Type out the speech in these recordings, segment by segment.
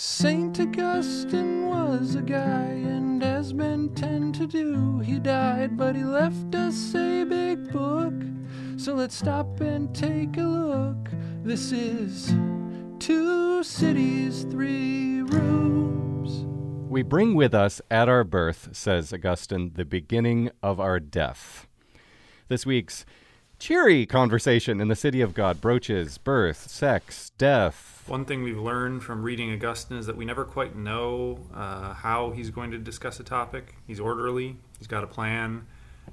Saint Augustine was a guy, and as men tend to do, he died, but he left us a big book. So let's stop and take a look. This is Two Cities, Three Rooms. We bring with us at our birth, says Augustine, the beginning of our death. This week's cheery conversation in The City of God broaches birth, sex, death. One thing we've learned from reading Augustine is that we never quite know how he's going to discuss a topic. He's orderly, he's got a plan,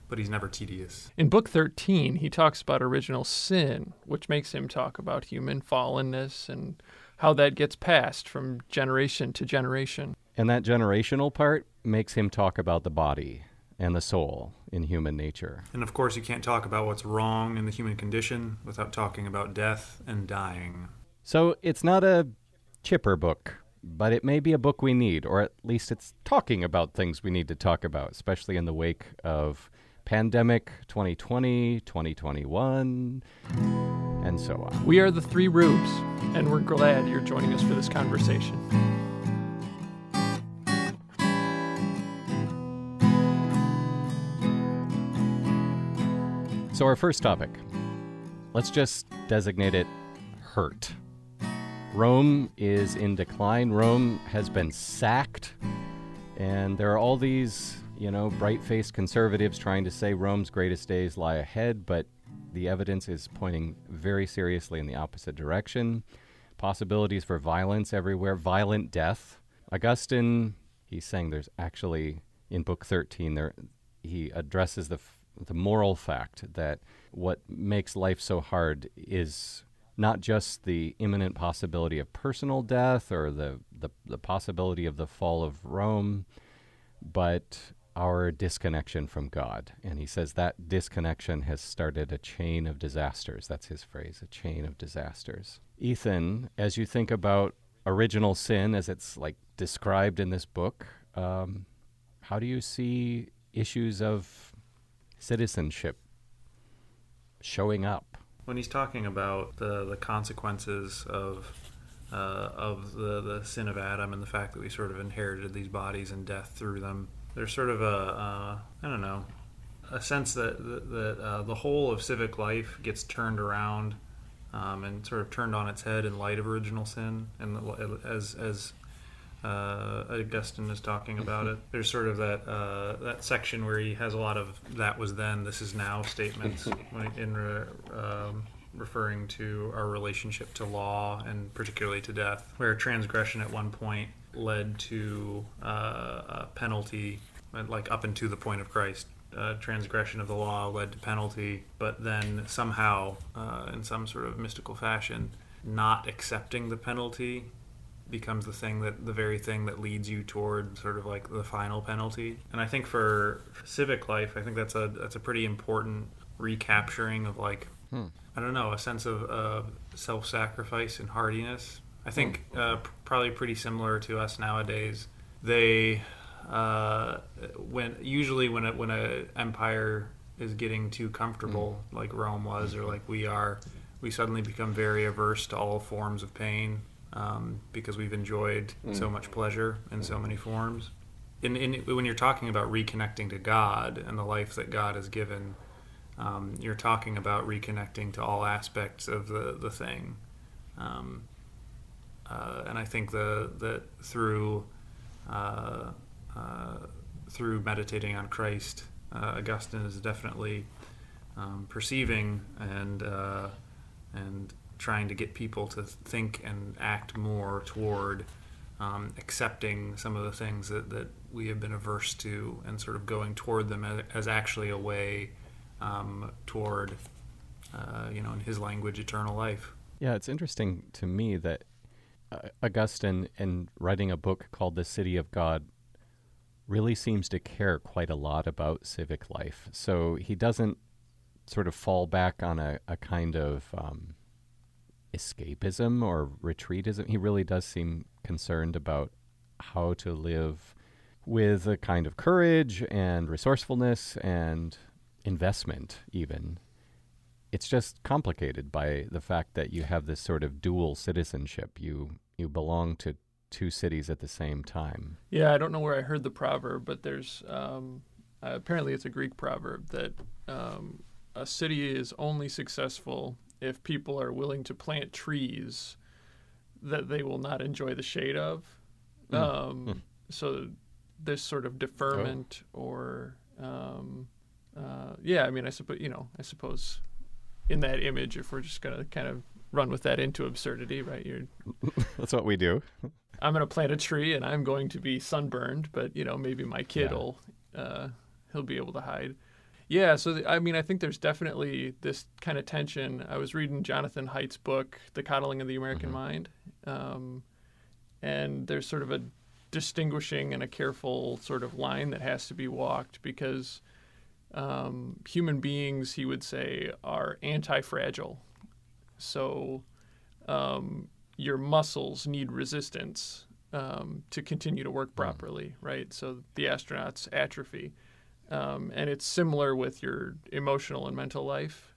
but he's never tedious. In Book 13, he talks about original sin, which makes him talk about human fallenness and how that gets passed from generation to generation. And that generational part makes him talk about the body and the soul in human nature. And of course, you can't talk about what's wrong in the human condition without talking about death and dying. So it's not a chipper book, but it may be a book we need, or at least it's talking about things we need to talk about, especially in the wake of pandemic 2020, 2021, and so on. We are the Three Rooms, and we're glad you're joining us for this conversation. So our first topic, let's just designate it hurt. Rome is in decline. Rome has been sacked. And there are all these, bright-faced conservatives trying to say Rome's greatest days lie ahead, but the evidence is pointing very seriously in the opposite direction. Possibilities for violence everywhere, violent death. Augustine, he's saying there's actually, in Book 13, there he addresses the moral fact that what makes life so hard is not just the imminent possibility of personal death or the possibility of the fall of Rome, but our disconnection from God. And he says that disconnection has started a chain of disasters. That's his phrase, a chain of disasters. Ethan, as you think about original sin as it's described in this book, how do you see issues of citizenship showing up? When he's talking about the consequences of the sin of Adam and the fact that we sort of inherited these bodies and death through them, there's sort of a sense that the whole of civic life gets turned around and sort of turned on its head in light of original sin, and as Augustine is talking about it. There's sort of that section where he has a lot of "that was then, this is now" statements referring to our relationship to law and particularly to death, where transgression at one point led to a penalty, up until the point of Christ. Transgression of the law led to penalty, but then somehow, in some sort of mystical fashion, not accepting the penalty becomes the very thing that leads you toward sort of the final penalty. And I think for civic life, I think that's a pretty important recapturing of a sense of self-sacrifice and hardiness. I think probably pretty similar to us nowadays. They when an empire is getting too comfortable, like Rome was, or like we suddenly become very averse to all forms of pain. Because we've enjoyed so much pleasure in so many forms. When you're talking about reconnecting to God and the life that God has given, you're talking about reconnecting to all aspects of the thing. And I think that through meditating on Christ, Augustine is definitely perceiving and trying to get people to think and act more toward accepting some of the things that we have been averse to and sort of going toward them as actually a way toward, in his language, eternal life. Yeah, it's interesting to me that Augustine, in writing a book called The City of God, really seems to care quite a lot about civic life. So he doesn't sort of fall back on a kind of escapism or retreatism. He really does seem concerned about how to live with a kind of courage and resourcefulness and investment even. It's just complicated by the fact that you have this sort of dual citizenship. You belong to two cities at the same time. Yeah, I don't know where I heard the proverb, but there's apparently it's a Greek proverb that a city is only successful if people are willing to plant trees that they will not enjoy the shade of. So this sort of deferment or, yeah, I mean, I suppose, you know, I suppose in that image, if we're just going to kind of run with that into absurdity, right? That's what we do. I'm going to plant a tree and I'm going to be sunburned, but, you know, maybe my kid will, he'll be able to hide. Yeah, so I mean, I think there's definitely this kind of tension. I was reading Jonathan Haidt's book, The Coddling of the American Mind, and there's sort of a distinguishing and a careful sort of line that has to be walked because human beings, he would say, are anti-fragile. So your muscles need resistance to continue to work properly, right? So the astronauts atrophy. And it's similar with your emotional and mental life.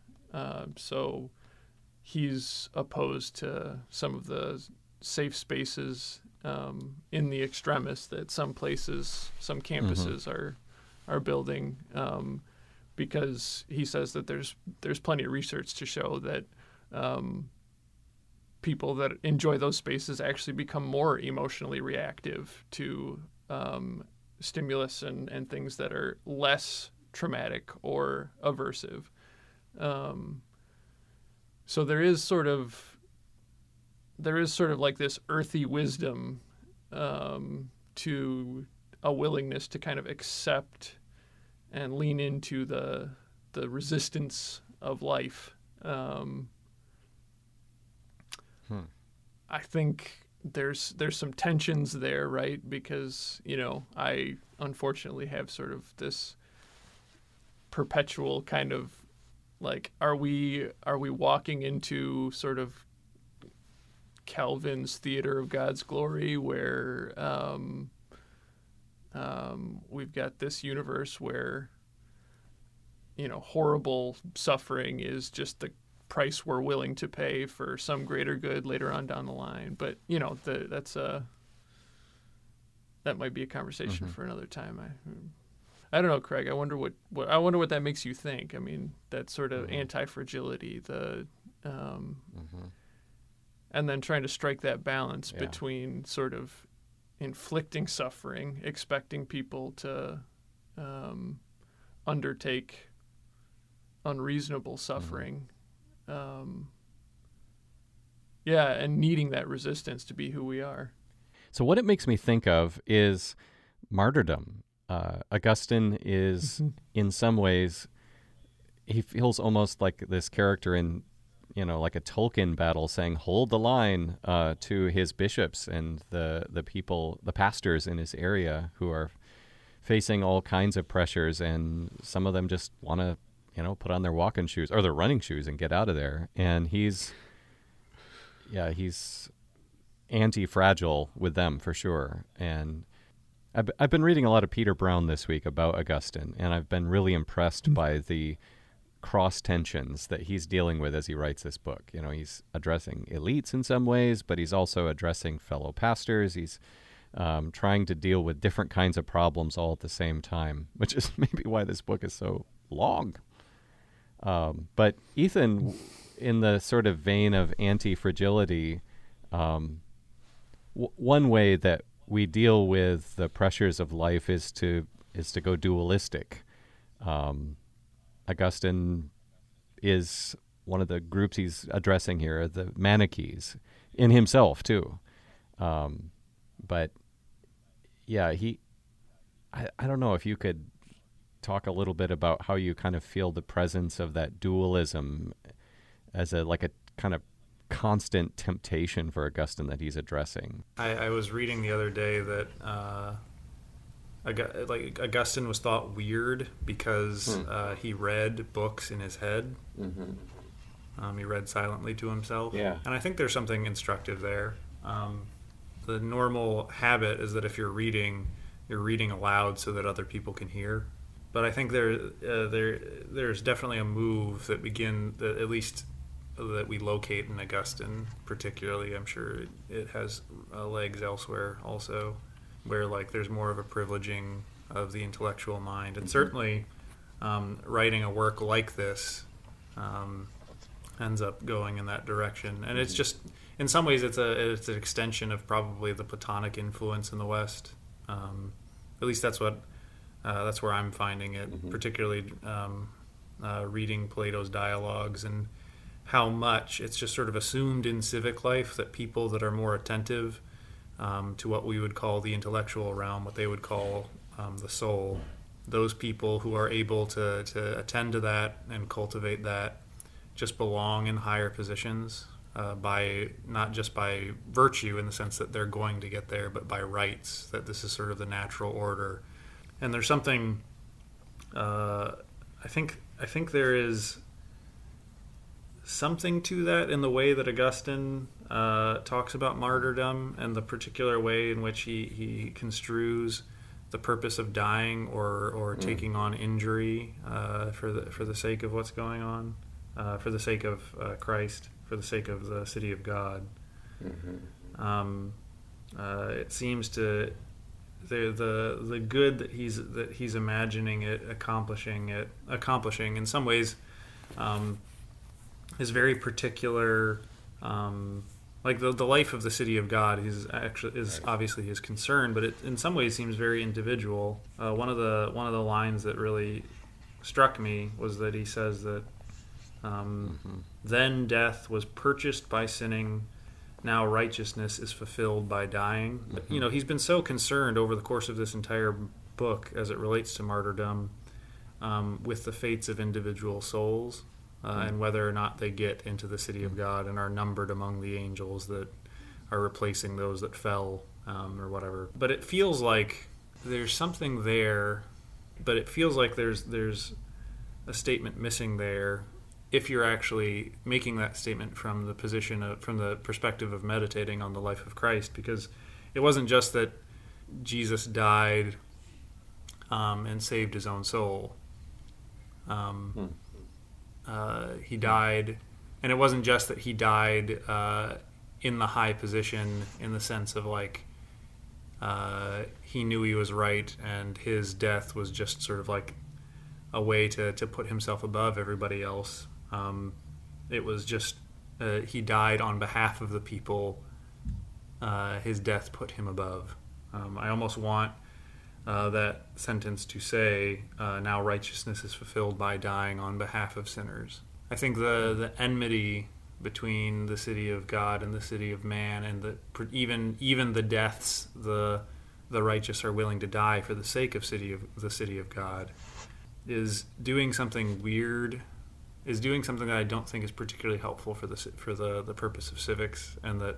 So he's opposed to some of the safe spaces in the extremis that some places, some campuses are building because he says that there's plenty of research to show that people that enjoy those spaces actually become more emotionally reactive to stimulus and things that are less traumatic or aversive. So there is sort of like this earthy wisdom to a willingness to kind of accept and lean into the resistance of life. I think there's some tensions there, right? Because, you know, I unfortunately have sort of this perpetual kind of like, are we walking into sort of Calvin's theater of God's glory where we've got this universe where, you know, horrible suffering is just the price we're willing to pay for some greater good later on down the line. But, you know, that might be a conversation for another time. I don't know, Craig. I wonder what that makes you think. I mean, that sort of anti-fragility, and then trying to strike that balance between sort of inflicting suffering, expecting people to undertake unreasonable suffering, and needing that resistance to be who we are. So what it makes me think of is martyrdom. Augustine is, in some ways, he feels almost like this character in, you know, like a Tolkien battle saying, hold the line to his bishops and the people, the pastors in his area who are facing all kinds of pressures, and some of them just want to, you know, put on their walking shoes or their running shoes and get out of there. And he's anti-fragile with them for sure. And I've been reading a lot of Peter Brown this week about Augustine, and I've been really impressed by the cross tensions that he's dealing with as he writes this book. You know, he's addressing elites in some ways, but he's also addressing fellow pastors. He's trying to deal with different kinds of problems all at the same time, which is maybe why this book is so long. But Ethan, in the sort of vein of anti-fragility, one way that we deal with the pressures of life is to go dualistic. Augustine is one of the groups he's addressing here, the Manichees, in himself too. But yeah, I don't know if you could talk a little bit about how you kind of feel the presence of that dualism as a kind of constant temptation for Augustine that he's addressing. I was reading the other day that Augustine was thought weird because he read books in his head. He read silently to himself. Yeah. And I think there's something instructive there. The normal habit is that if you're reading aloud so that other people can hear. But I think there's definitely a move that at least that we locate in Augustine particularly. I'm sure it has legs elsewhere also, where like there's more of a privileging of the intellectual mind. And certainly writing a work like this ends up going in that direction. And it's just, in some ways, it's an extension of probably the Platonic influence in the West. At least that's what that's where I'm finding it, particularly reading Plato's dialogues and how much it's just sort of assumed in civic life that people that are more attentive to what we would call the intellectual realm, what they would call the soul, those people who are able to attend to that and cultivate that just belong in higher positions by not just by virtue in the sense that they're going to get there, but by rights, that this is sort of the natural order. And there's something I think there is something to that in the way that Augustine talks about martyrdom and the particular way in which he construes the purpose of dying or taking on injury for the sake of what's going on, for the sake of Christ, for the sake of the city of God. It seems to the good that he's imagining it, accomplishing in some ways. His very particular, like the life of the city of God is obviously his concern, but it in some ways seems very individual. One of the lines that really struck me was that he says that then death was purchased by sinning, now righteousness is fulfilled by dying. But, he's been so concerned over the course of this entire book as it relates to martyrdom with the fates of individual souls. And whether or not they get into the city of God and are numbered among the angels that are replacing those that fell or whatever. But it feels like there's something there, but it feels like there's a statement missing there if you're actually making that statement from the position of, from the perspective of meditating on the life of Christ, because it wasn't just that Jesus died and saved his own soul. He died, and it wasn't just that he died in the high position in the sense of like he knew he was right and his death was just sort of like a way to put himself above everybody else. It was just he died on behalf of the people. His death put him above. I almost want that sentence to say, now righteousness is fulfilled by dying on behalf of sinners. I think the enmity between the city of God and the city of man, and even the deaths the righteous are willing to die for the sake of the city of God, is doing something weird, is doing something that I don't think is particularly helpful for the purpose of civics, and that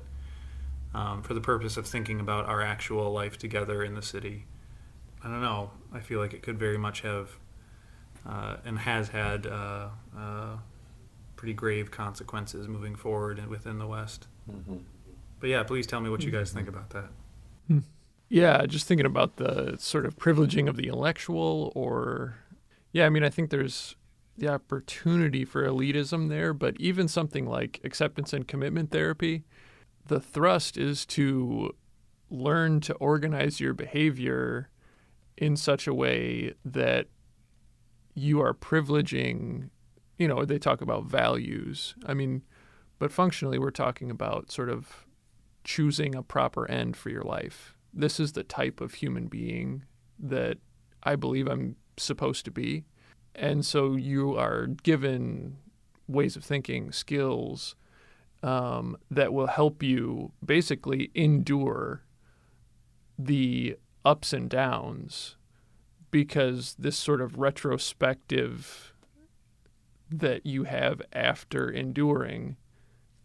for the purpose of thinking about our actual life together in the city. I don't know. I feel like it could very much have and has had pretty grave consequences moving forward and within the West. But yeah, please tell me what you guys think about that. Yeah, just thinking about the sort of privileging of the intellectual, or I think there's the opportunity for elitism there, but even something like acceptance and commitment therapy, the thrust is to learn to organize your behavior in such a way that you are privileging, they talk about values. But functionally we're talking about sort of choosing a proper end for your life. This is the type of human being that I believe I'm supposed to be. And so you are given ways of thinking, skills that will help you basically endure the ups and downs, because this sort of retrospective that you have after enduring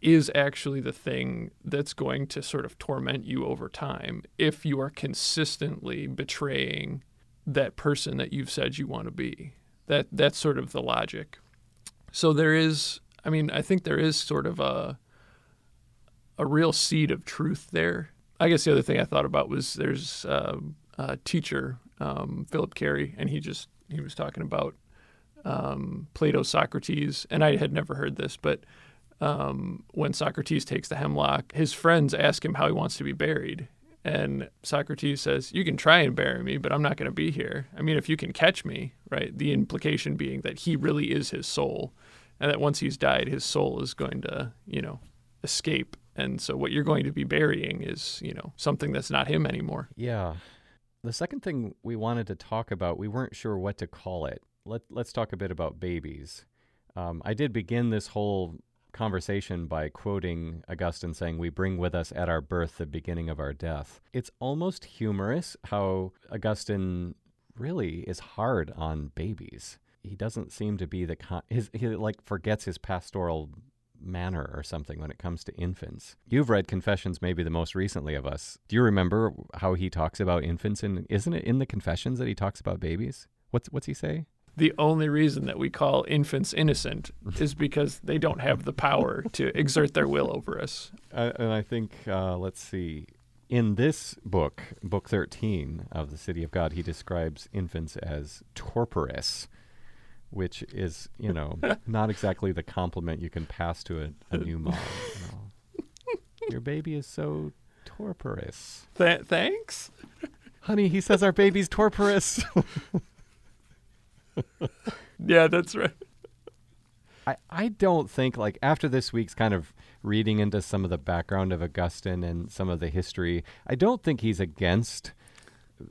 is actually the thing that's going to sort of torment you over time if you are consistently betraying that person that you've said you want to be. That's sort of the logic. So I think there is sort of a real seed of truth there. I guess the other thing I thought about was there's a teacher, Philip Carey, and he was talking about Plato, Socrates, and I had never heard this, but when Socrates takes the hemlock, his friends ask him how he wants to be buried. And Socrates says, you can try and bury me, but I'm not going to be here. I mean, if you can catch me, right? The implication being that he really is his soul, and that once he's died, his soul is going to, escape. And so what you're going to be burying is, something that's not him anymore. Yeah. The second thing we wanted to talk about, we weren't sure what to call it. Let's talk a bit about babies. I did begin this whole conversation by quoting Augustine saying, we bring with us at our birth the beginning of our death. It's almost humorous how Augustine really is hard on babies. He doesn't seem to be he forgets his pastoral manner or something when it comes to infants. You've read Confessions maybe the most recently of us. Do you remember how he talks about infants? And isn't it in the Confessions that he talks about babies? What's he say? The only reason that we call infants innocent is because they don't have the power to exert their will over us. And I think, let's see, in this book, Book 13 of The City of God, he describes infants as torporous, which is, not exactly the compliment you can pass to a new mom. Your baby is so torporous. Thanks? Honey, he says our baby's torporous. Yeah, that's right. I don't think, after this week's kind of reading into some of the background of Augustine and some of the history, I don't think he's against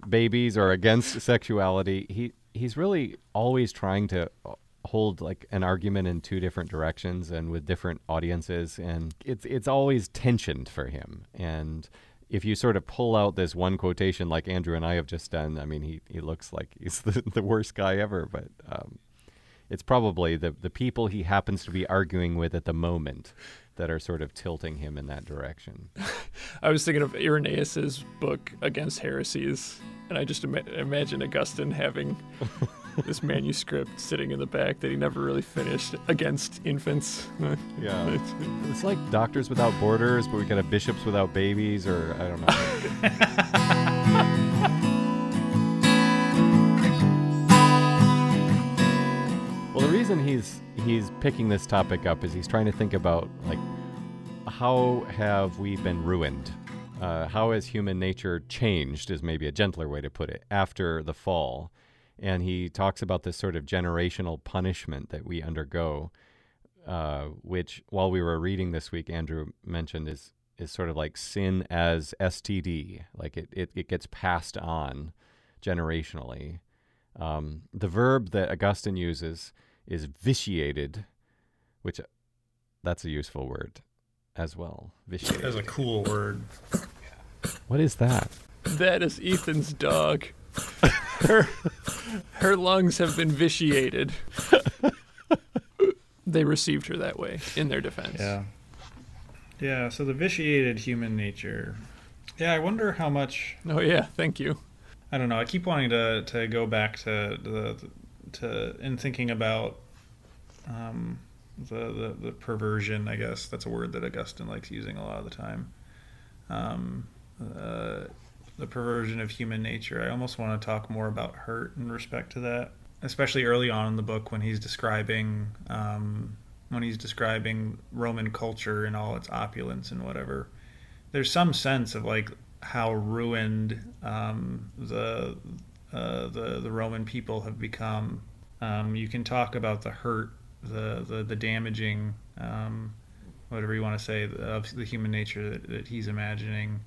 babies or against sexuality. He's really always trying to hold an argument in two different directions and with different audiences, and it's always tensioned for him. And if you sort of pull out this one quotation like Andrew and I have just done, I mean, he looks like he's the worst guy ever, but it's probably the people he happens to be arguing with at the moment that are sort of tilting him in that direction. I was thinking of Irenaeus's book, Against Heresies, and I just imagine Augustine having this manuscript sitting in the back that he never really finished, Against Infants. Yeah. It's like Doctors Without Borders, but we could have Bishops Without Babies, or I don't know. Well, the reason he's picking this topic up is he's trying to think about, how have we been ruined? How has human nature changed, is maybe a gentler way to put it, after the fall. And he talks about this sort of generational punishment that we undergo, which, while we were reading this week, Andrew mentioned is sort of like sin as STD. It gets passed on generationally. The verb that Augustine uses is vitiated, which that's a useful word as well. Vitiated. That's a cool word. What is that? That is Ethan's dog. Her lungs have been vitiated. They received her that way, in their defense. Yeah, so the vitiated human nature. Yeah, I wonder how much... Oh, yeah, thank you. I don't know, I keep wanting to go back to in thinking about the perversion, I guess. That's a word that Augustine likes using a lot of the time. The perversion of human nature. I almost want to talk more about hurt in respect to that, especially early on in the book when he's describing Roman culture and all its opulence and whatever. There's some sense of how ruined the Roman people have become. You can talk about the hurt, the damaging, whatever you want to say, of the human nature that he's imagining.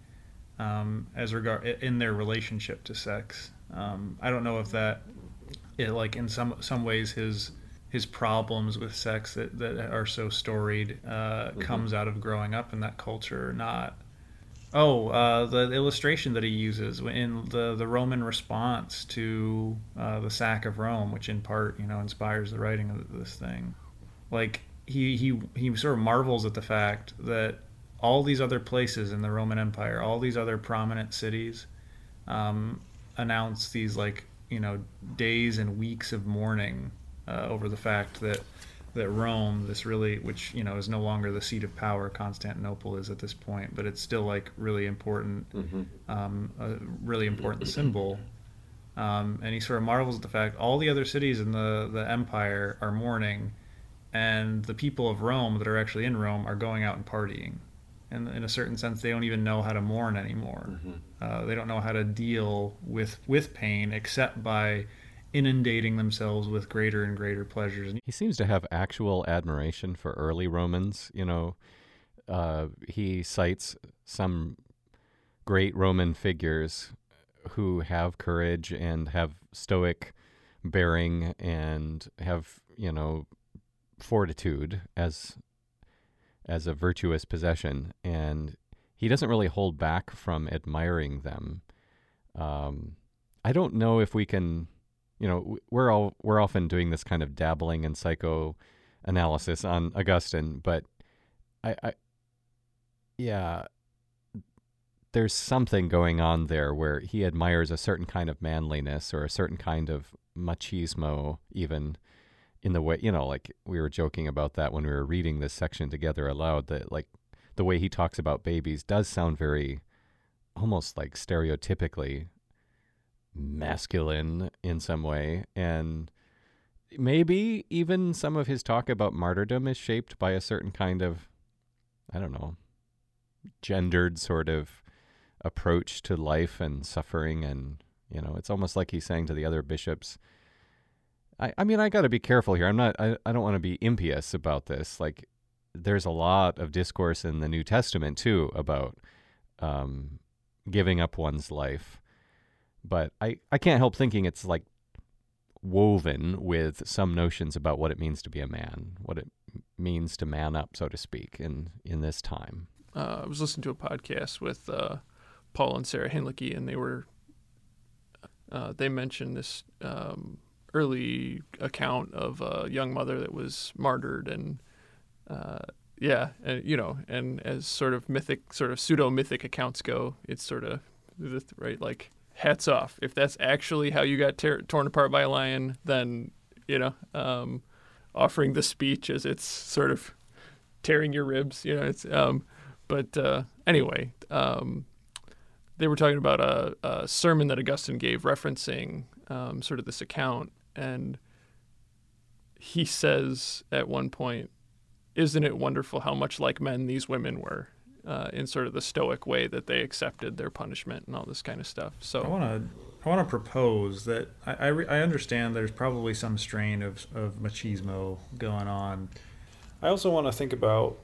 As regard in their relationship to sex, I don't know if that, in some ways, his problems with sex that are so storied comes out of growing up in that culture or not. Oh, the illustration that he uses in the Roman response to the sack of Rome, which in part inspires the writing of this thing, he sort of marvels at the fact that all these other places in the Roman Empire, all these other prominent cities, announce these days and weeks of mourning over the fact that Rome, this really, which is no longer the seat of power, Constantinople is at this point, but it's still really important, a really important symbol. And he sort of marvels at the fact all the other cities in the empire are mourning, and the people of Rome that are actually in Rome are going out and partying. And in a certain sense, they don't even know how to mourn anymore. Mm-hmm. They don't know how to deal with pain except by inundating themselves with greater and greater pleasures. He seems to have actual admiration for early Romans. You know, he cites some great Roman figures who have courage and have stoic bearing and have, you know, fortitude as a virtuous possession, and he doesn't really hold back from admiring them. I don't know if we can, you know, we're often doing this kind of dabbling in psychoanalysis on Augustine, but I there's something going on there where he admires a certain kind of manliness or a certain kind of machismo, even in the way, you know, like we were joking about that when we were reading this section together aloud, that like the way he talks about babies does sound very almost like stereotypically masculine in some way. And maybe even some of his talk about martyrdom is shaped by a certain kind of, I don't know, gendered sort of approach to life and suffering. And, you know, it's almost like he's saying to the other bishops, I mean, I got to be careful here. I don't want to be impious about this. Like, there's a lot of discourse in the New Testament too about giving up one's life, but I can't help thinking it's like woven with some notions about what it means to be a man, what it means to man up, so to speak, in this time. I was listening to a podcast with Paul and Sarah Henlicky, and they were they mentioned this. Early account of a young mother that was martyred, and and as sort of mythic, sort of pseudo-mythic accounts go, it's sort of right, like hats off if that's actually how you got torn apart by a lion. Then offering the speech as it's sort of tearing your ribs, it's they were talking about a sermon that Augustine gave referencing sort of this account, and he says at one point, "Isn't it wonderful how much like men these women were in sort of the stoic way that they accepted their punishment and all this kind of stuff?" So I want to propose that I understand there's probably some strain of machismo going on. I also want to think about,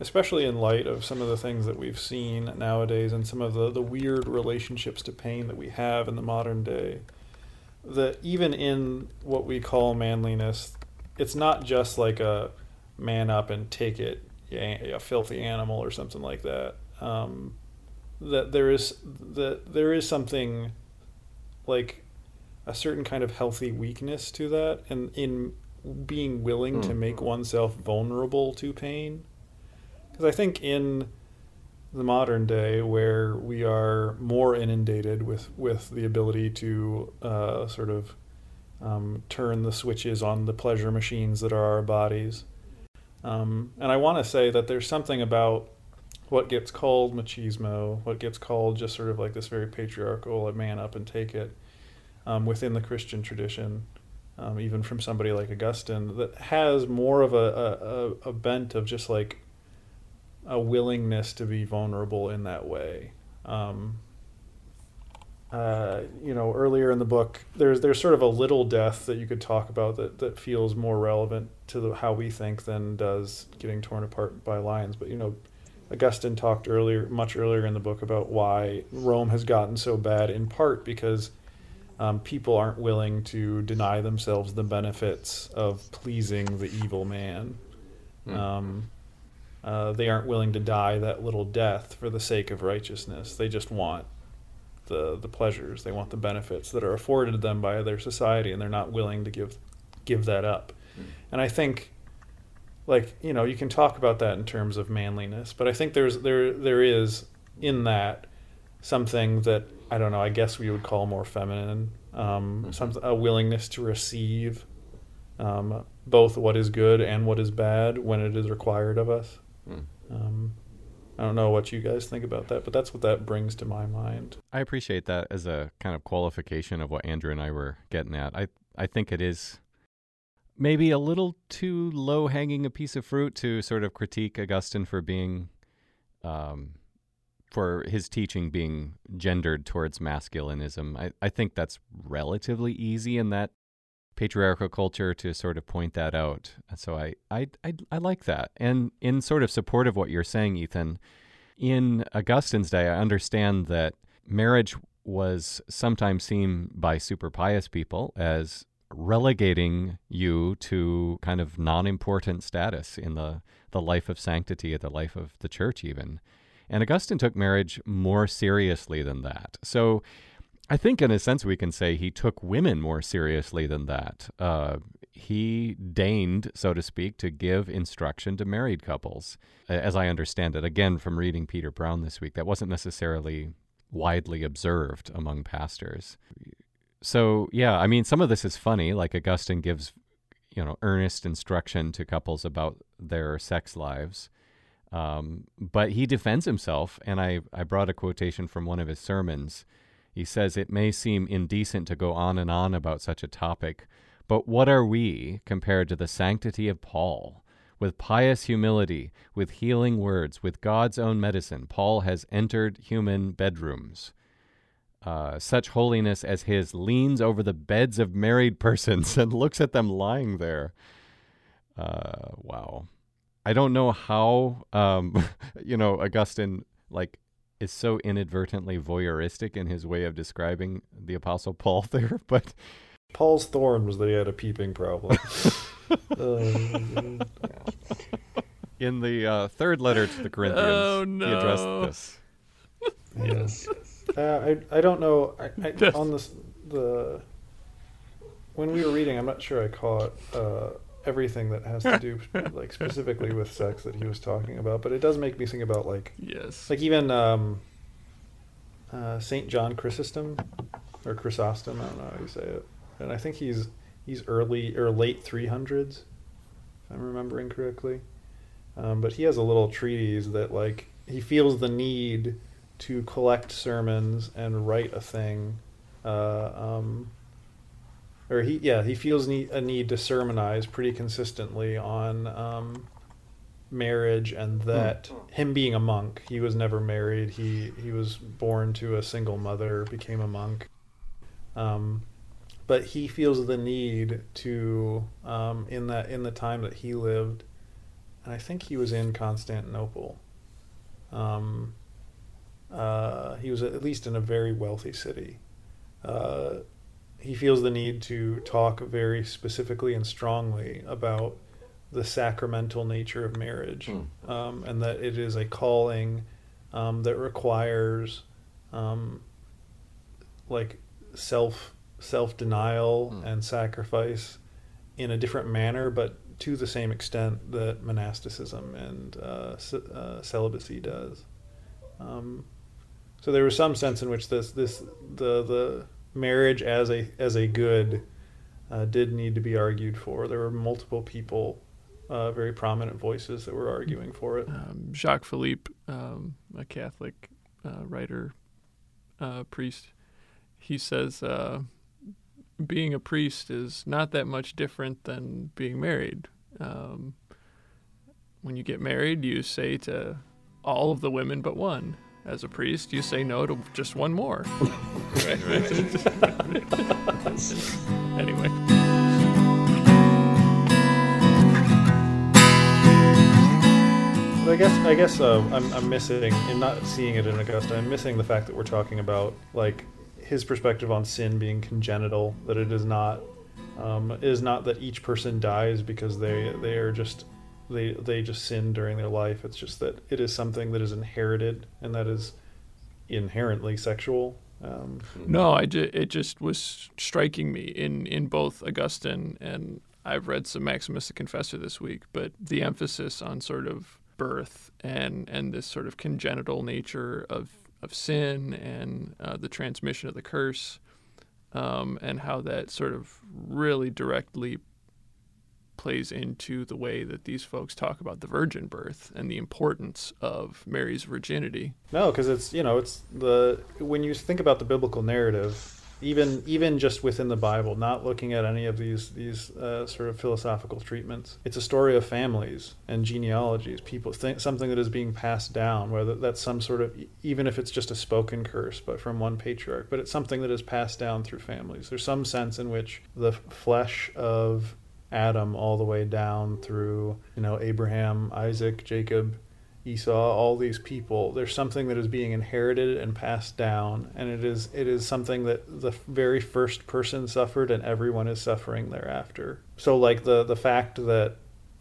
especially in light of some of the things that we've seen nowadays and some of the weird relationships to pain that we have in the modern day, that even in what we call manliness, it's not just like a man up and take it, a filthy animal or something like that. That there is something like a certain kind of healthy weakness to that, and in being willing to make oneself vulnerable to pain. Because I think in the modern day, where we are more inundated with the ability to turn the switches on the pleasure machines that are our bodies, and I want to say that there's something about what gets called machismo, what gets called just sort of like this very patriarchal, a man up and take it, within the Christian tradition, even from somebody like Augustine, that has more of a bent of just like a willingness to be vulnerable in that way. Earlier in the book, there's sort of a little death that you could talk about that feels more relevant to how we think than does getting torn apart by lions. But, Augustine talked much earlier in the book about why Rome has gotten so bad, in part because people aren't willing to deny themselves the benefits of pleasing the evil man. Mm. They aren't willing to die that little death for the sake of righteousness. They just want the pleasures. They want the benefits that are afforded them by their society, and they're not willing to give that up. Mm. And I think, you can talk about that in terms of manliness, but I think there is in that something that, I don't know, I guess we would call more feminine, a willingness to receive both what is good and what is bad when it is required of us. I don't know what you guys think about that, but that's what that brings to my mind. I appreciate that as a kind of qualification of what Andrew and I were getting at. I think it is maybe a little too low-hanging a piece of fruit to sort of critique Augustine for being, for his teaching being gendered towards masculinism. I think that's relatively easy in that patriarchal culture to sort of point that out. And so I like that. And in sort of support of what you're saying, Ethan, in Augustine's day, I understand that marriage was sometimes seen by super pious people as relegating you to kind of non-important status in the life of sanctity, the life of the church even. And Augustine took marriage more seriously than that. So I think in a sense we can say he took women more seriously than that. He deigned, so to speak, to give instruction to married couples, as I understand it. Again, from reading Peter Brown this week, that wasn't necessarily widely observed among pastors. So, yeah, I mean, some of this is funny, like Augustine gives, earnest instruction to couples about their sex lives. But he defends himself, and I brought a quotation from one of his sermons. He says, "It may seem indecent to go on and on about such a topic, but what are we compared to the sanctity of Paul? With pious humility, with healing words, with God's own medicine, Paul has entered human bedrooms. Such holiness as his leans over the beds of married persons and looks at them lying there." Wow. I don't know how, Augustine, is so inadvertently voyeuristic in his way of describing the Apostle Paul there, but... Paul's thorn was that he had a peeping problem. In the third letter to the Corinthians, he addressed this. Yes. I don't know. On the when we were reading, I'm not sure I caught... everything that has to do specifically with sex that he was talking about, but it does make me think about even Saint John Chrysostom, I don't know how you say it, and I think he's early or late 300s, if I'm remembering correctly, but he has a little treatise that he feels the need to collect sermons and write a thing, he feels a need to sermonize pretty consistently on marriage, and that him being a monk, he was never married. He was born to a single mother, became a monk. But he feels the need to in the time that he lived, and I think he was in Constantinople. He was at least in a very wealthy city. He feels the need to talk very specifically and strongly about the sacramental nature of marriage, and that it is a calling that requires self-denial and sacrifice in a different manner, but to the same extent that monasticism and celibacy does. So there was some sense in which the marriage as a good did need to be argued for. There were multiple people, very prominent voices that were arguing for it. Jacques Philippe, a Catholic writer, priest, he says being a priest is not that much different than being married. When you get married, you say to all of the women but one. As a priest, you say no to just one more. Right. Anyway. I guess I'm missing, in not seeing it in Augustine, I'm missing the fact that we're talking about his perspective on sin being congenital, that it is not that each person dies because they are just. They just sin during their life. It's just that it is something that is inherited and that is inherently sexual. No, it just was striking me in both Augustine, and I've read some Maximus the Confessor this week, but the emphasis on sort of birth and this sort of congenital nature of sin and the transmission of the curse, and how that sort of really directly plays into the way that these folks talk about the virgin birth and the importance of Mary's virginity. No, because it's when you think about the biblical narrative, even just within the Bible, not looking at any of these sort of philosophical treatments. It's a story of families and genealogies, something that is being passed down, whether that's some sort of, even if it's just a spoken curse, but from one patriarch, but it's something that is passed down through families. There's some sense in which the flesh of Adam all the way down through, Abraham, Isaac, Jacob, Esau, all these people, there's something that is being inherited and passed down, and it is something that the very first person suffered, and everyone is suffering thereafter. So like the fact that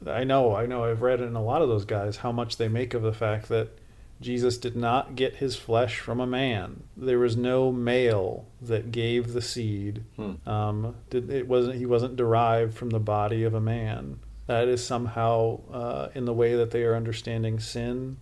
I know I've read in a lot of those guys how much they make of the fact that Jesus did not get his flesh from a man. There was no male that gave the seed. He wasn't derived from the body of a man. That is somehow in the way that they are understanding sin,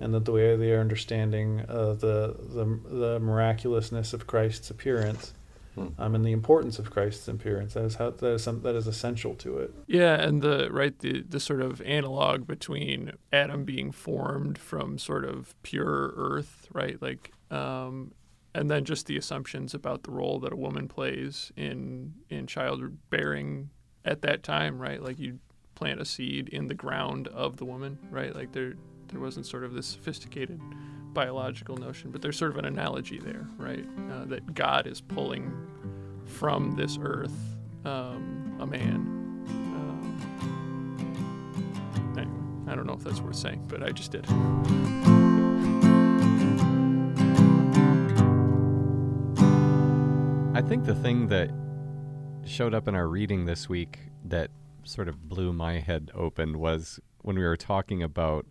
and that the way they are understanding the miraculousness of Christ's appearance, and the importance of Christ's appearance. That is essential to it. Yeah, and the sort of analog between Adam being formed from sort of pure earth, right? Like, and then just the assumptions about the role that a woman plays in childbearing at that time, right? Like you plant a seed in the ground of the woman, right? Like there wasn't sort of this sophisticated biological notion, but there's sort of an analogy there, right? That God is pulling from this earth a man. Anyway, I don't know if that's worth saying, but I just did. I think the thing that showed up in our reading this week that sort of blew my head open was when we were talking about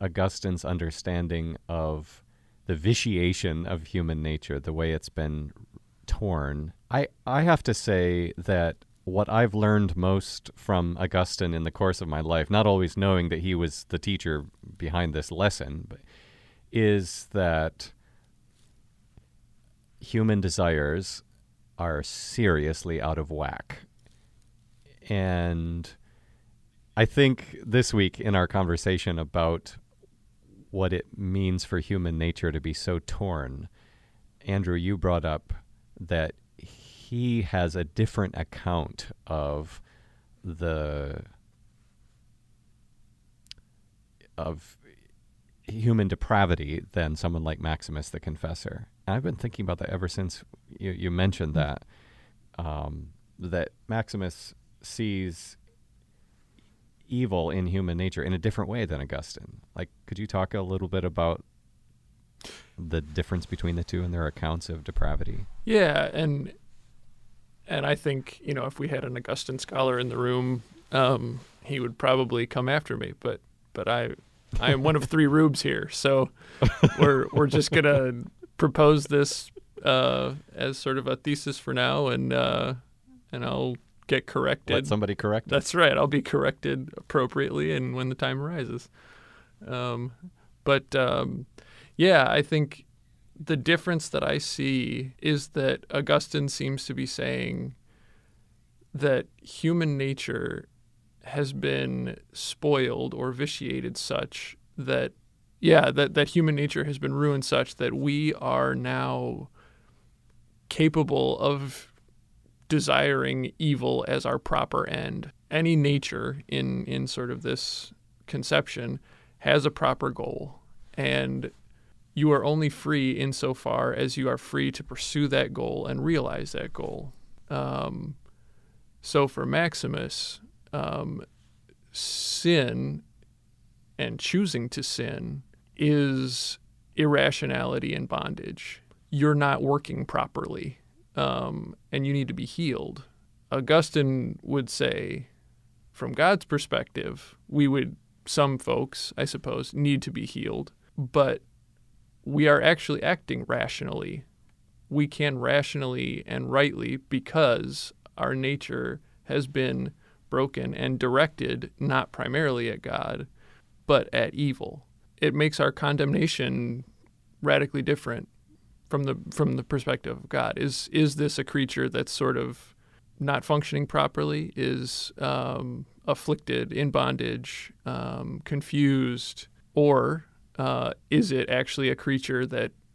Augustine's understanding of the vitiation of human nature, the way it's been torn. I have to say that what I've learned most from Augustine in the course of my life, not always knowing that he was the teacher behind this lesson, but is that human desires are seriously out of whack. And I think this week in our conversation about what it means for human nature to be so torn, Andrew, you brought up that he has a different account of of human depravity than someone like Maximus the Confessor. I've been thinking about that ever since you mentioned that, that Maximus sees evil in human nature in a different way than Augustine. Like, could you talk a little bit about the difference between the two and their accounts of depravity? Yeah, and I think, if we had an Augustine scholar in the room, he would probably come after me, but I am one of three rubes here, so we're just going to propose this as sort of a thesis for now, and I'll get corrected. Let somebody correct it. That's right. I'll be corrected appropriately and when the time arises. But I think the difference that I see is that Augustine seems to be saying that human nature has been spoiled or vitiated such that that human nature has been ruined such that we are now capable of desiring evil as our proper end. Any nature in sort of this conception has a proper goal, and you are only free insofar as you are free to pursue that goal and realize that goal. So for Maximus, sin and choosing to sin is irrationality and bondage. You're not working properly, and you need to be healed. Augustine would say, from God's perspective, some folks, I suppose, need to be healed, but we are actually acting rationally. We can rationally and rightly because our nature has been broken and directed not primarily at God, but at evil. It makes our condemnation radically different from the perspective of God. Is this a creature that's sort of not functioning properly, is afflicted, in bondage, confused, or is it actually a creature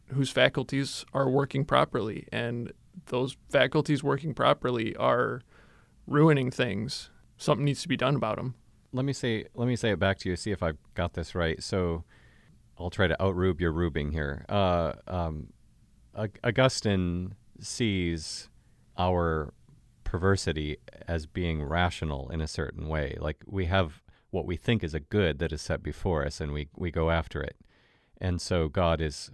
whose faculties are working properly and those faculties working properly are ruining things. Something needs to be done about them. Let me say it back to you, see if I've got this right. So I'll try to out-rube your rubing here. Augustine sees our perversity as being rational in a certain way. Like, we have what we think is a good that is set before us, and we go after it. And so God is,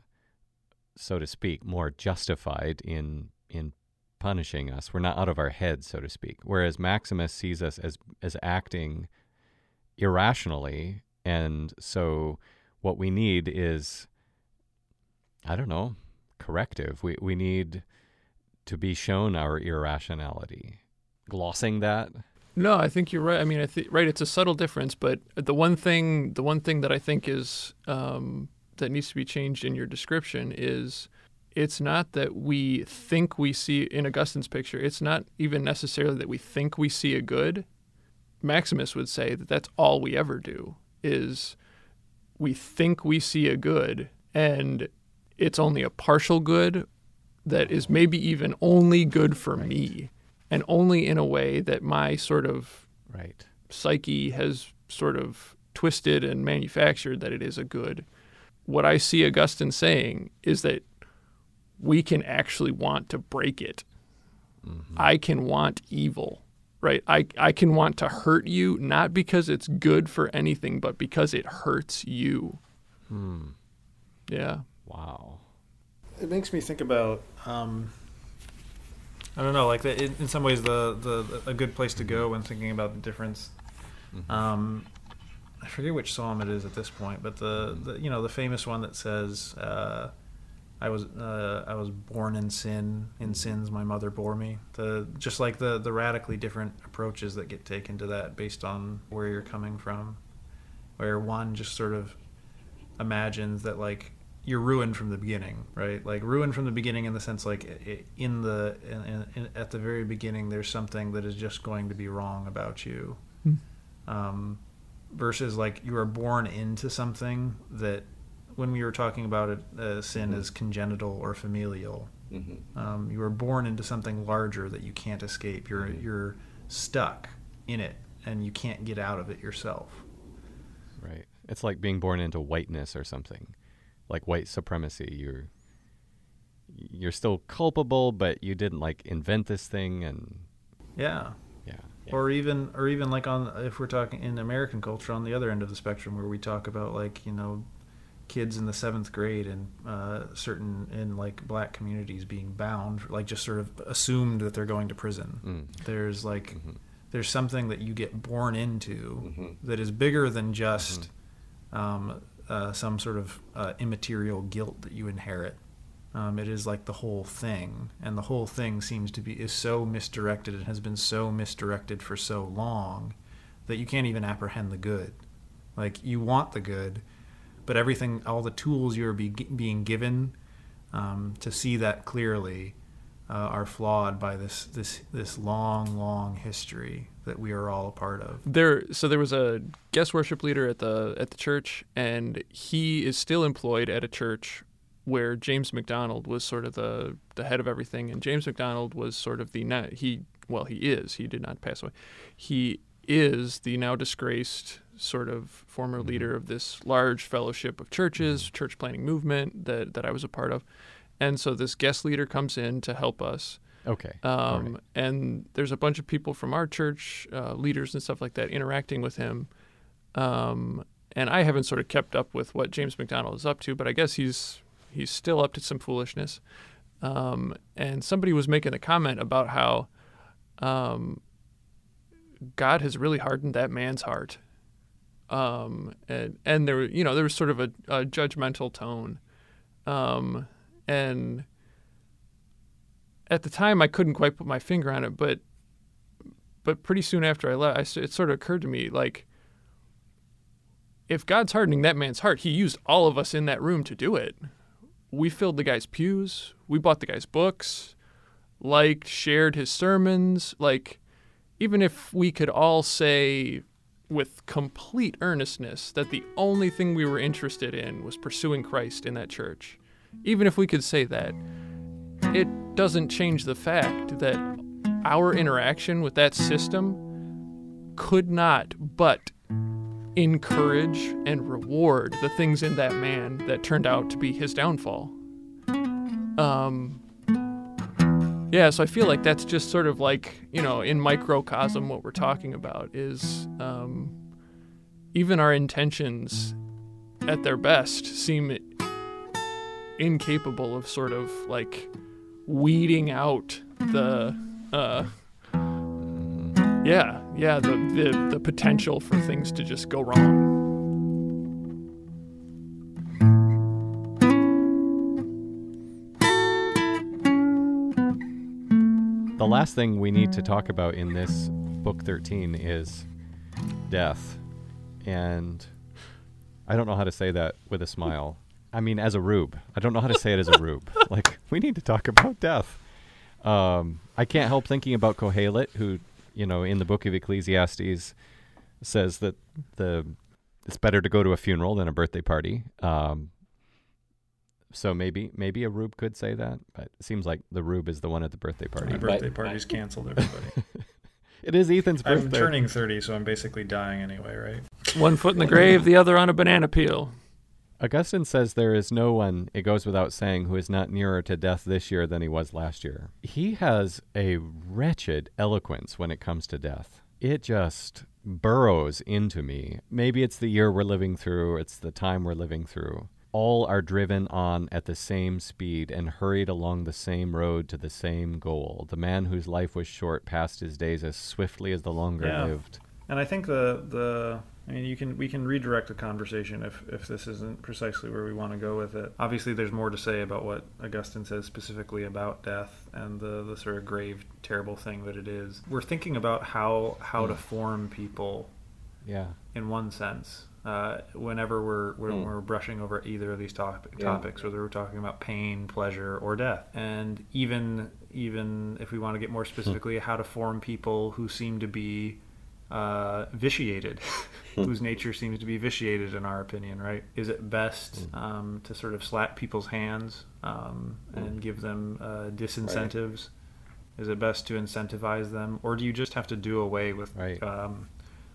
so to speak, more justified in punishing us. We're not out of our heads, so to speak. Whereas Maximus sees us as acting irrationally, and so what we need is, I don't know, corrective. We need to be shown our irrationality. Glossing that? No, I think you're right. I mean, it's a subtle difference, but the one thing that I think is that needs to be changed in your description is, it's not that we think we see, in Augustine's picture, it's not even necessarily that we think we see a good. Maximus would say that that's all we ever do, is we think we see a good, and it's only a partial good that is maybe even only good for right. me, and only in a way that my sort of right. psyche has sort of twisted and manufactured that it is a good. What I see Augustine saying is that we can actually want to break it. Mm-hmm. I can want evil, right? I can want to hurt you, not because it's good for anything, but because it hurts you. Hmm. Yeah. Wow. It makes me think about, I don't know, like in some ways the a good place to go when thinking about the difference. Mm-hmm. I forget which psalm it is at this point, but the famous one that says, I was born in sin. In sins my mother bore me. Just like the radically different approaches that get taken to that based on where you're coming from, where one just sort of imagines that like you're ruined from the beginning, right? Like ruined from the beginning in the sense like at the very beginning there's something that is just going to be wrong about you, versus like you are born into something that. When we were talking about it, sin mm-hmm. is congenital or familial. Mm-hmm. You were born into something larger that you can't escape. You're mm-hmm. you're stuck in it, and you can't get out of it yourself. Right. It's like being born into whiteness or something, like white supremacy. You're still culpable, but you didn't like invent this thing, and yeah. Or even like on if we're talking in American culture on the other end of the spectrum where we talk about like kids in the 7th grade and certain in like black communities being bound, like just sort of assumed that they're going to prison. Mm. There's like, mm-hmm. there's something that you get born into mm-hmm. that is bigger than just mm-hmm. Some sort of immaterial guilt that you inherit. It is like the whole thing, and the whole thing seems to be, is so misdirected and has been so misdirected for so long that you can't even apprehend the good. Like you want the good, but everything, all the tools you're being given to see that clearly are flawed by this long history that we are all a part of. There was a guest worship leader at the church, and he is still employed at a church where James MacDonald was sort of the head of everything, and James MacDonald was sort of he did not pass away. He is the now disgraced sort of former mm-hmm. leader of this large fellowship of churches, mm-hmm. church planting movement that I was a part of. And so this guest leader comes in to help us. Okay. Right. And there's a bunch of people from our church, leaders and stuff like that, interacting with him. And I haven't sort of kept up with what James MacDonald is up to, but I guess he's still up to some foolishness. And somebody was making a comment about how God has really hardened that man's heart. And there was sort of a judgmental tone. And at the time I couldn't quite put my finger on it, but pretty soon after I left, it sort of occurred to me, like, if God's hardening that man's heart, he used all of us in that room to do it. We filled the guy's pews. We bought the guy's books, liked, shared his sermons. Like, even if we could all say with complete earnestness that the only thing we were interested in was pursuing Christ in that church, even if we could say that, it doesn't change the fact that our interaction with that system could not but encourage and reward the things in that man that turned out to be his downfall. Yeah, so I feel like that's just sort of like, you know, in microcosm what we're talking about is even our intentions at their best seem incapable of sort of like weeding out the potential for things to just go wrong. The last thing we need to talk about in this book 13 is death. And I don't know how to say that with a smile. I mean, as a rube. I don't know how to say it as a rube. Like, we need to talk about death. I can't help thinking about Kohelet, who, you know, in the book of Ecclesiastes says that it's better to go to a funeral than a birthday party. So maybe a rube could say that, but it seems like the rube is the one at the birthday party. My birthday party's canceled, everybody. It is Ethan's birthday. I'm turning 30, so I'm basically dying anyway, right? One foot in the grave, the other on a banana peel. Augustine says there is no one, it goes without saying, who is not nearer to death this year than he was last year. He has a wretched eloquence when it comes to death. It just burrows into me. Maybe it's the year we're living through, it's the time we're living through. All are driven on at the same speed and hurried along the same road to the same goal. The man whose life was short passed his days as swiftly as the longer lived. And I think we can redirect the conversation if this isn't precisely where we want to go with it. Obviously, there's more to say about what Augustine says specifically about death and the sort of grave, terrible thing that it is. We're thinking about how to form people, in one sense, whenever we're brushing over either of these topics, whether we're talking about pain, pleasure, or death. And even if we want to get more specifically, how to form people who seem to be vitiated, whose nature seems to be vitiated in our opinion, right? Is it best to sort of slap people's hands and give them disincentives? Right. Is it best to incentivize them? Or do you just have to do away with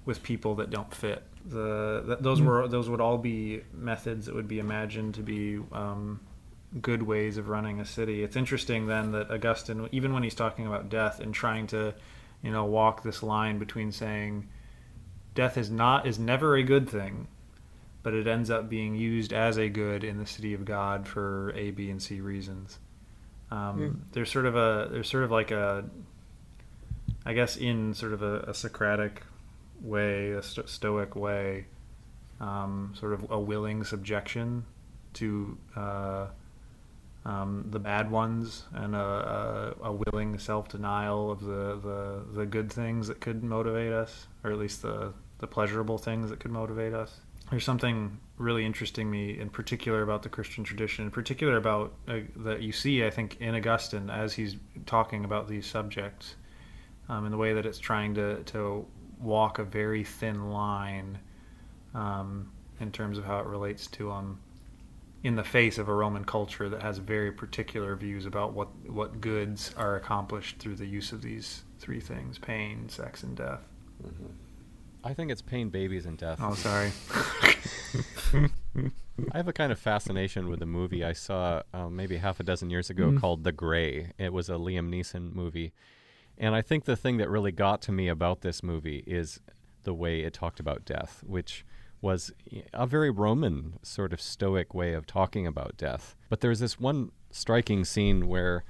with people that don't fit? Those would all be methods that would be imagined to be good ways of running a city. It's interesting then that Augustine, even when he's talking about death and trying to walk this line between saying death is never a good thing, but it ends up being used as a good in the city of God for A, B, and C reasons. There's sort of a Socratic way, a Stoic way, sort of a willing subjection to the bad ones and a willing self-denial of the good things that could motivate us, or at least the pleasurable things that could motivate us. There's something really interesting me in particular about the Christian tradition, in particular about that you see, I think, in Augustine as he's talking about these subjects, and the way that it's trying to walk a very thin line in terms of how it relates to them, in the face of a Roman culture that has very particular views about what goods are accomplished through the use of these three things: pain, sex, and death. Mm-hmm. I think it's pain, babies, and death. Oh, sorry. I have a kind of fascination with a movie I saw maybe half a dozen years ago called The Grey. It was a Liam Neeson movie. And I think the thing that really got to me about this movie is the way it talked about death, which was a very Roman sort of Stoic way of talking about death. But there's this one striking scene where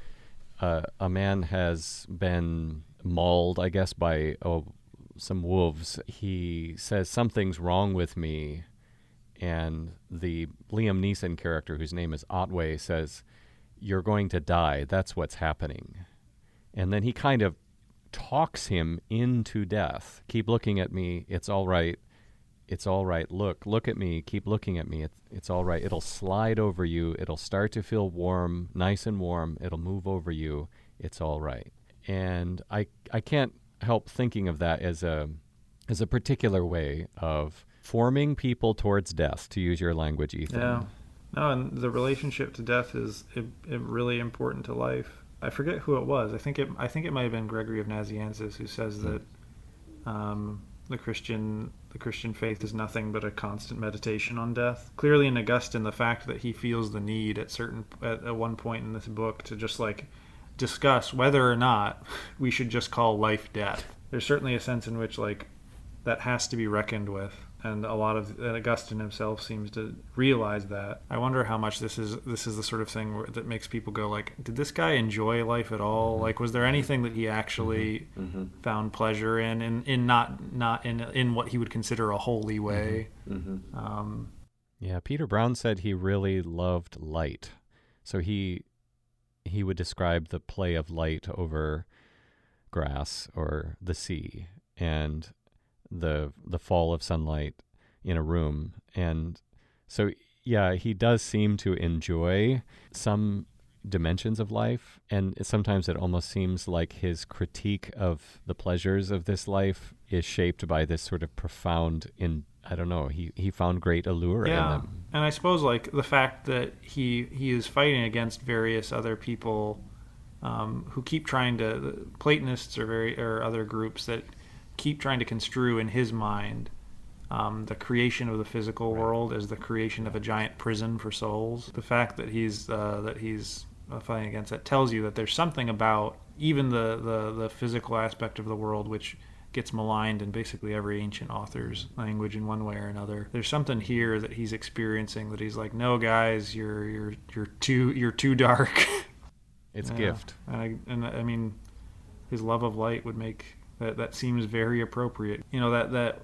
a man has been mauled, I guess, by some wolves. He says, "Something's wrong with me." And the Liam Neeson character, whose name is Otway, says, "You're going to die. That's what's happening." And then he kind of talks him into death. "Keep looking at me. It's all right. It's all right. Look at me. Keep looking at me. It's all right. It'll slide over you. It'll start to feel warm, nice and warm. It'll move over you. It's all right." And I can't help thinking of that as a particular way of forming people towards death, to use your language, Ethan. Yeah. No, and the relationship to death is really important to life. I forget who it was. I think it might have been Gregory of Nazianzus who says that the Christian faith is nothing but a constant meditation on death. Clearly, in Augustine, the fact that he feels the need at one point in this book to just like discuss whether or not we should just call life death. There's certainly a sense in which like that has to be reckoned with. And a lot of Augustine himself seems to realize that. I wonder how much this is the sort of thing that makes people go like, did this guy enjoy life at all? Mm-hmm. Like, was there anything that he actually mm-hmm. found pleasure in not in what he would consider a holy way? Mm-hmm. Mm-hmm. Yeah, Peter Brown said he really loved light. So he would describe the play of light over grass or the sea and the fall of sunlight in a room. And so, yeah, he does seem to enjoy some dimensions of life. And sometimes it almost seems like his critique of the pleasures of this life is shaped by this sort of profound, he found great allure in them. And I suppose like the fact that he is fighting against various other people who keep trying to, the Platonists or other groups that keep trying to construe in his mind the creation of the physical world as the creation of a giant prison for souls. The fact that he's fighting against that tells you that there's something about even the physical aspect of the world which gets maligned in basically every ancient author's language in one way or another. There's something here that he's experiencing that he's like, no, guys, you're too dark. It's a gift. And I mean, his love of light would make. That seems very appropriate. You know,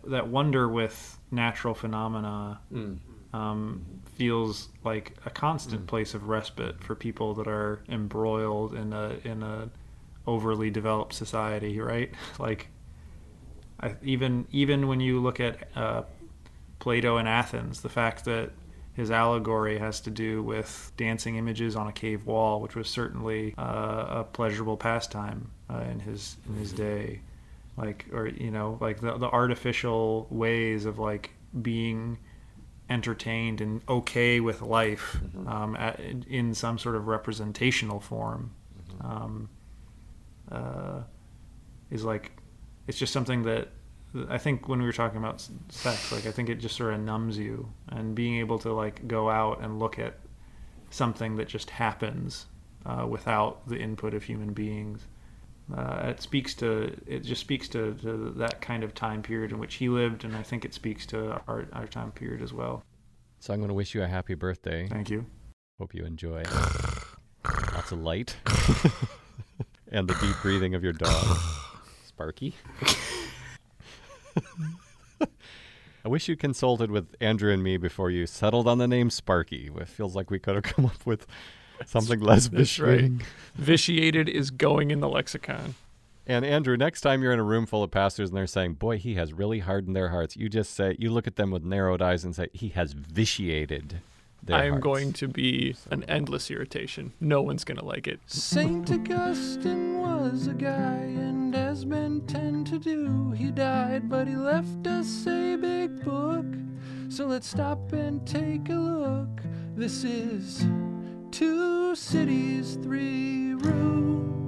that wonder with natural phenomena feels like a constant place of respite for people that are embroiled in a overly developed society, right? Like, even when you look at Plato and Athens, the fact that his allegory has to do with dancing images on a cave wall, which was certainly a pleasurable pastime in his day. Like, or, you know, like the artificial ways of like being entertained and okay with life in some sort of representational form is like, it's just something that I think when we were talking about sex, like I think it just sort of numbs you, and being able to like go out and look at something that just happens without the input of human beings. It just speaks to that kind of time period in which he lived, and I think it speaks to our time period as well. So I'm going to wish you a happy birthday. Thank you. Hope you enjoy lots of light and the deep breathing of your dog, Sparky. I wish you consulted with Andrew and me before you settled on the name Sparky. It feels like we could have come up with something less vitiating. Right. Vitiated is going in the lexicon. And Andrew, next time you're in a room full of pastors and they're saying, boy, he has really hardened their hearts, you just say, you look at them with narrowed eyes and say, he has vitiated their hearts. I am going to be an endless irritation. No one's going to like it. St. Augustine was a guy, and as men tend to do, he died, but he left us a big book. So let's stop and take a look. This is Two Cities, Three Rooms.